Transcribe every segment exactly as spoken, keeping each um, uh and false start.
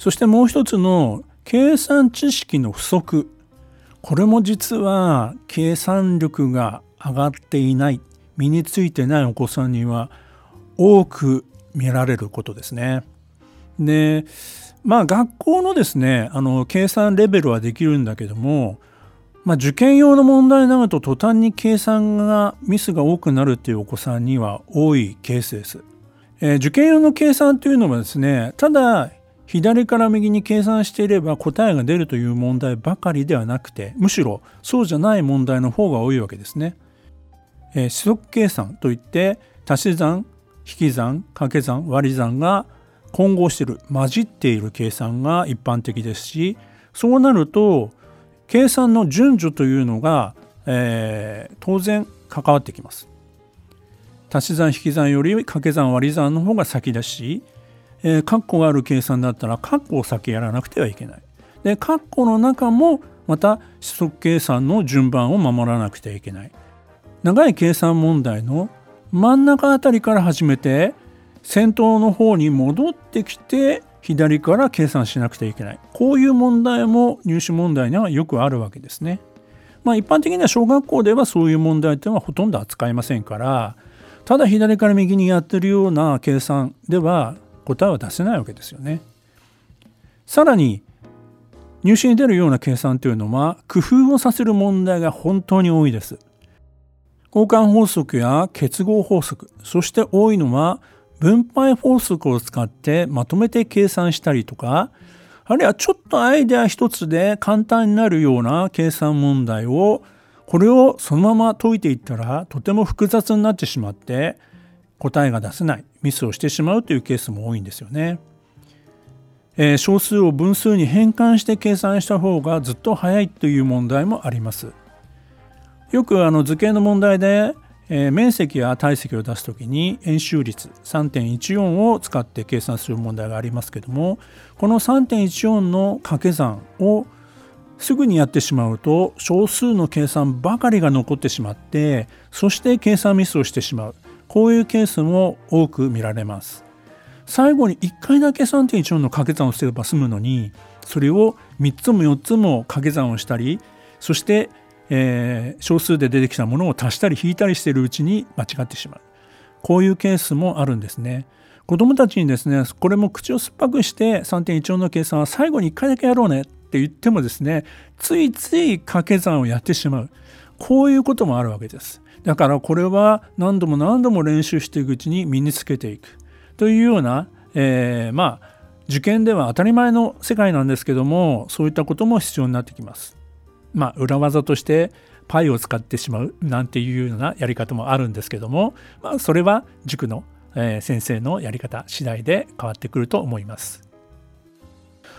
そしてもう一つの計算知識の不足、これも実は計算力が上がっていない、身についていないお子さんには多く見られることですね。で、まあ学校のですね、あの計算レベルはできるんだけども、まあ、受験用の問題になると途端に計算がミスが多くなるっていうお子さんには多いケースです。えー、受験用の計算というのはですね、ただ左から右に計算していれば答えが出るという問題ばかりではなくて、むしろそうじゃない問題の方が多いわけですね。えー、指則計算といって足し算、引き算、掛け算、割り算が混合している、混じっている計算が一般的ですし、そうなると計算の順序というのが、えー、当然関わってきます。足し算、引き算より掛け算、割り算の方が先だし、えー、カッコがある計算だったらカッコを先やらなくてはいけない。で、カッコの中もまた指則計算の順番を守らなくてはいけない。長い計算問題の真ん中あたりから始めて先頭の方に戻ってきて左から計算しなくてはいけない。こういう問題も入試問題にはよくあるわけですね。まあ一般的には小学校ではそういう問題っていうのはほとんど扱いませんから、ただ左から右にやってるような計算では答えは出せないわけですよね。さらに入試に出るような計算というのは工夫をさせる問題が本当に多いです。交換法則や結合法則、そして多いのは分配法則を使ってまとめて計算したりとか、あるいはちょっとアイデア一つで簡単になるような計算問題を、これをそのまま解いていったらとても複雑になってしまって答えが出せない、ミスをしてしまうというケースも多いんですよね。えー、小数を分数に変換して計算した方がずっと早いという問題もあります。よくあの図形の問題で、えー、面積や体積を出すときに円周率 さんてんいちよん を使って計算する問題がありますけども、この さんてんいちよん の掛け算をすぐにやってしまうと小数の計算ばかりが残ってしまって、そして計算ミスをしてしまう、こういうケースも多く見られます。最後にいっかいだけ さんてんいちよん の掛け算をすれば済むのに、それをみっつもよっつも掛け算をしたり、そして、えー、小数で出てきたものを足したり引いたりしているうちに間違ってしまう、こういうケースもあるんですね。子どもたちにですね、これも口を酸っぱくして さんてんいちよん の計算は最後にいっかいだけやろうねって言ってもですね、ついつい掛け算をやってしまう、こういうこともあるわけです。だからこれは何度も何度も練習していくうちに身につけていくというような、えー、まあ受験では当たり前の世界なんですけども、そういったことも必要になってきます。まあ裏技としてパイを使ってしまうなんていうようなやり方もあるんですけども、まあ、それは塾の、えー、先生のやり方次第で変わってくると思います。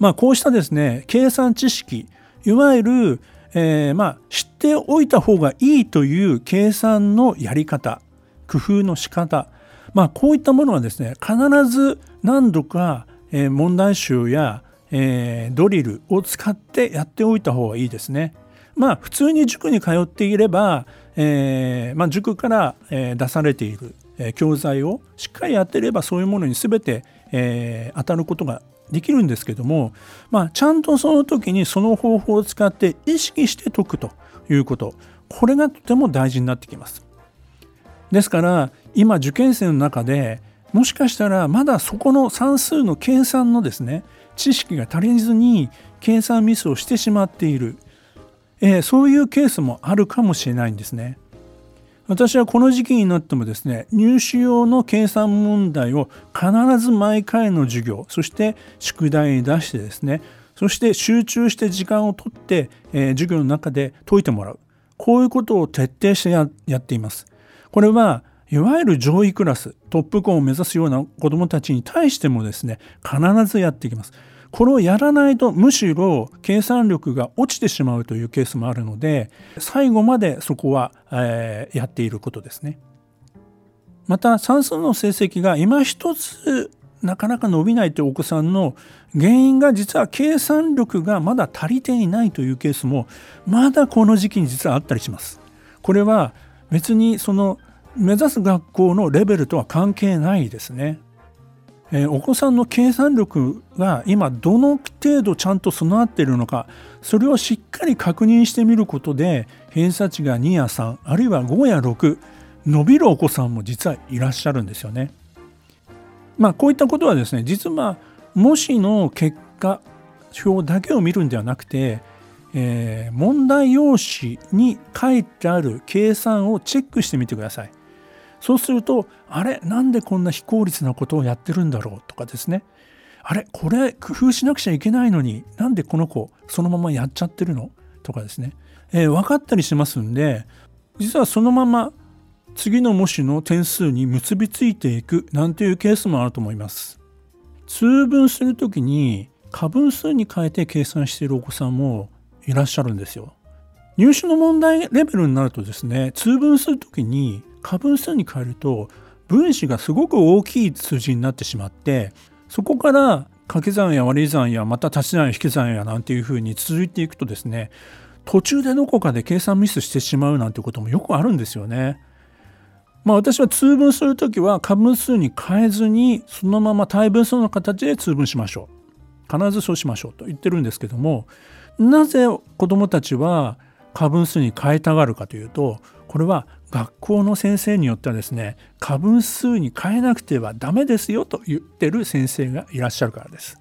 まあこうしたですね、計算知識、いわゆるえー、まあ知っておいた方がいいという計算のやり方、工夫の仕方、まあこういったものはですね、必ず何度か問題集やドリルを使ってやっておいた方がいいですね。まあ普通に塾に通っていれば、えーまあ、塾から出されている教材をしっかりやっていればそういうものに全て、えー、当たることができるんですけども、まあ、ちゃんとその時にその方法を使って意識して解くということ、これがとても大事になってきます。ですから今受験生の中でもしかしたらまだそこの算数の計算のですね、知識が足りずに計算ミスをしてしまっている、えー、そういうケースもあるかもしれないんですね。私はこの時期になってもですね、入試用の計算問題を必ず毎回の授業、そして宿題に出してですね、そして集中して時間を取って、えー、授業の中で解いてもらう、こういうことを徹底して や, やっています。これは、いわゆる上位クラス、トップ校を目指すような子どもたちに対してもですね、必ずやってきます。これをやらないとむしろ計算力が落ちてしまうというケースもあるので、最後までそこは、えー、やっていることですね。また算数の成績が今一つなかなか伸びないというお子さんの原因が、実は計算力がまだ足りていないというケースもまだこの時期に実はあったりします。これは別にその目指す学校のレベルとは関係ないですね。えー、お子さんの計算力が今どの程度ちゃんと備わっているのか、それをしっかり確認してみることで、偏差値がにやさん、あるいはごやろく伸びるお子さんも実はいらっしゃるんですよね。まあ、こういったことはですね、実は模試の結果表だけを見るんではなくて、えー、問題用紙に書いてある計算をチェックしてみてください。そうすると、あれなんでこんな非効率なことをやってるんだろうとかですね、あれこれ工夫しなくちゃいけないのになんでこの子そのままやっちゃってるのとかですね、えー、分かったりしますんで、実はそのまま次の模試の点数に結びついていくなんていうケースもあると思います。通分するときに過分数に変えて計算しているお子さんもいらっしゃるんですよ。入試の問題レベルになるとですね、通分するときに過分数に変えると分子がすごく大きい数字になってしまって、そこから掛け算や割り算やまた足し算や引き算やなんていうふうに続いていくとですね、途中でどこかで計算ミスしてしまうなんてこともよくあるんですよね。まあ、私は通分するときは過分数に変えずにそのまま対分数の形で通分しましょう、必ずそうしましょうと言ってるんですけども、なぜ子どもたちは過分数に変えたがるかというと、これは学校の先生によってはですね、過分数に変えなくてはダメですよと言ってる先生がいらっしゃるからです。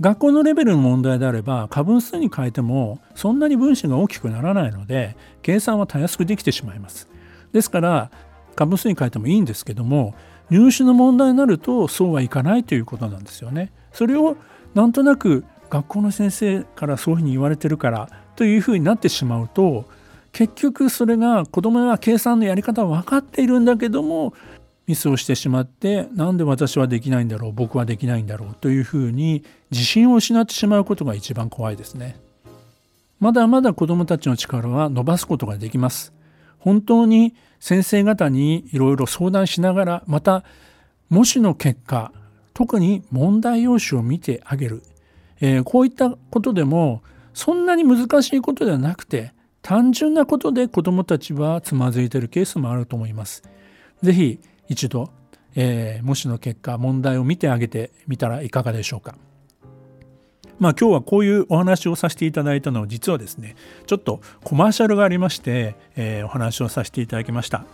学校のレベルの問題であれば過分数に変えてもそんなに分子が大きくならないので、計算はたやすくできてしまいます。ですから過分数に変えてもいいんですけども、入試の問題になるとそうはいかないということなんですよね。それをなんとなく学校の先生からそういうふうに言われてるからというふうになってしまうと、結局それが子どもは計算のやり方は分かっているんだけどもミスをしてしまって、なんで私はできないんだろう、僕はできないんだろうというふうに自信を失ってしまうことが一番怖いですね。まだまだ子どもたちの力は伸ばすことができます。本当に先生方にいろいろ相談しながら、また模試の結果、特に問題用紙を見てあげる、えー、こういったことでもそんなに難しいことではなくて、単純なことで子どもたちはつまずいているケースもあると思います。ぜひ一度、えー、模試の結果、問題を見てあげてみたらいかがでしょうか。まあ、今日はこういうお話をさせていただいたのは、実はですね、ちょっとコマーシャルがありまして、えー、お話をさせていただきました。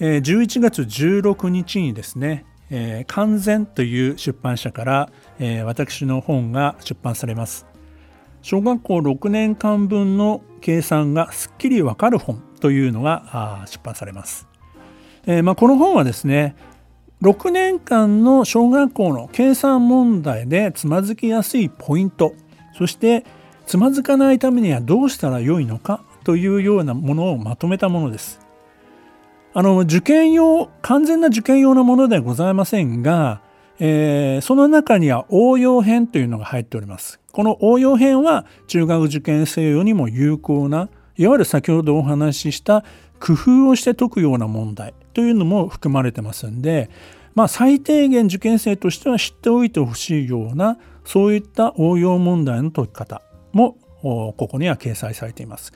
えー、じゅういちがつじゅうろくにちにですね、えー、完全という出版社から、えー、私の本が出版されます。小学校ろくねんかん分の計算がすっきりわかる本というのが出版されます。えーまあ、この本はですね、ろくねんかんの小学校の計算問題でつまずきやすいポイント、そしてつまずかないためにはどうしたらよいのかというようなものをまとめたものです。あの受験用、完全な受験用のものではございませんが、えー、その中には応用編というのが入っております。この応用編は中学受験生用にも有効な、いわゆる先ほどお話しした工夫をして解くような問題というのも含まれてますんで、まあ、最低限受験生としては知っておいてほしいような、そういった応用問題の解き方もここには掲載されています。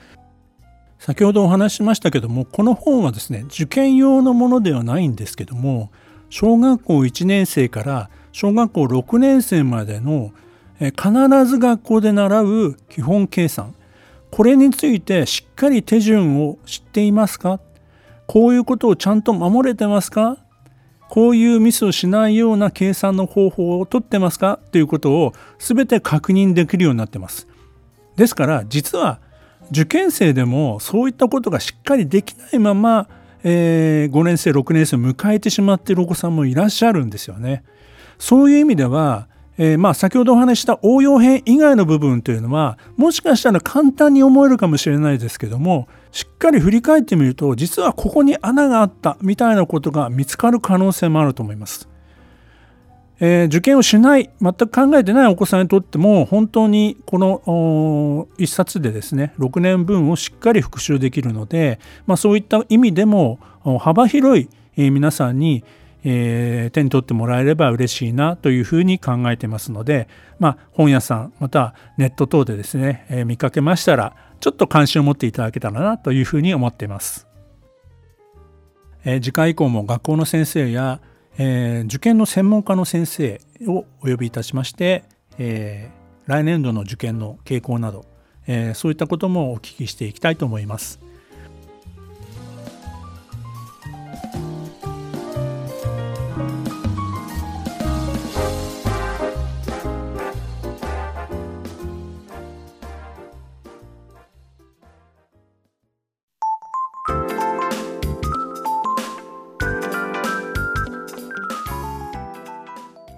先ほどお話ししましたけども、この本はですね、受験用のものではないんですけども、小学校いちねんせいから小学校ろくねんせいまでの必ず学校で習う基本計算、これについてしっかり手順を知っていますか、こういうことをちゃんと守れてますか、こういうミスをしないような計算の方法をとってますかということを全て確認できるようになっています。ですから実は受験生でもそういったことがしっかりできないまま、えー、ごねんせいろくねんせいを迎えてしまっているお子さんもいらっしゃるんですよね。そういう意味では、えー、まあ先ほどお話した応用編以外の部分というのはもしかしたら簡単に思えるかもしれないですけども、しっかり振り返ってみると実はここに穴があったみたいなことが見つかる可能性もあると思います。えー、受験をしない、全く考えてないお子さんにとっても本当にこの一冊でですねろくねんぶんをしっかり復習できるので、まあ、そういった意味でも幅広い皆さんにえー、手に取ってもらえれば嬉しいなというふうに考えてますので、まあ、本屋さんまたネット等でですね、えー、見かけましたらちょっと関心を持っていただけたらなというふうに思っています。えー、次回以降も学校の先生や、えー、受験の専門家の先生をお呼びいたしまして、えー、来年度の受験の傾向など、えー、そういったこともお聞きしていきたいと思います。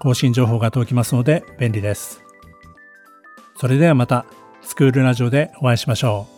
更新情報が届きますので便利です。それではまたスクールラジオでお会いしましょう。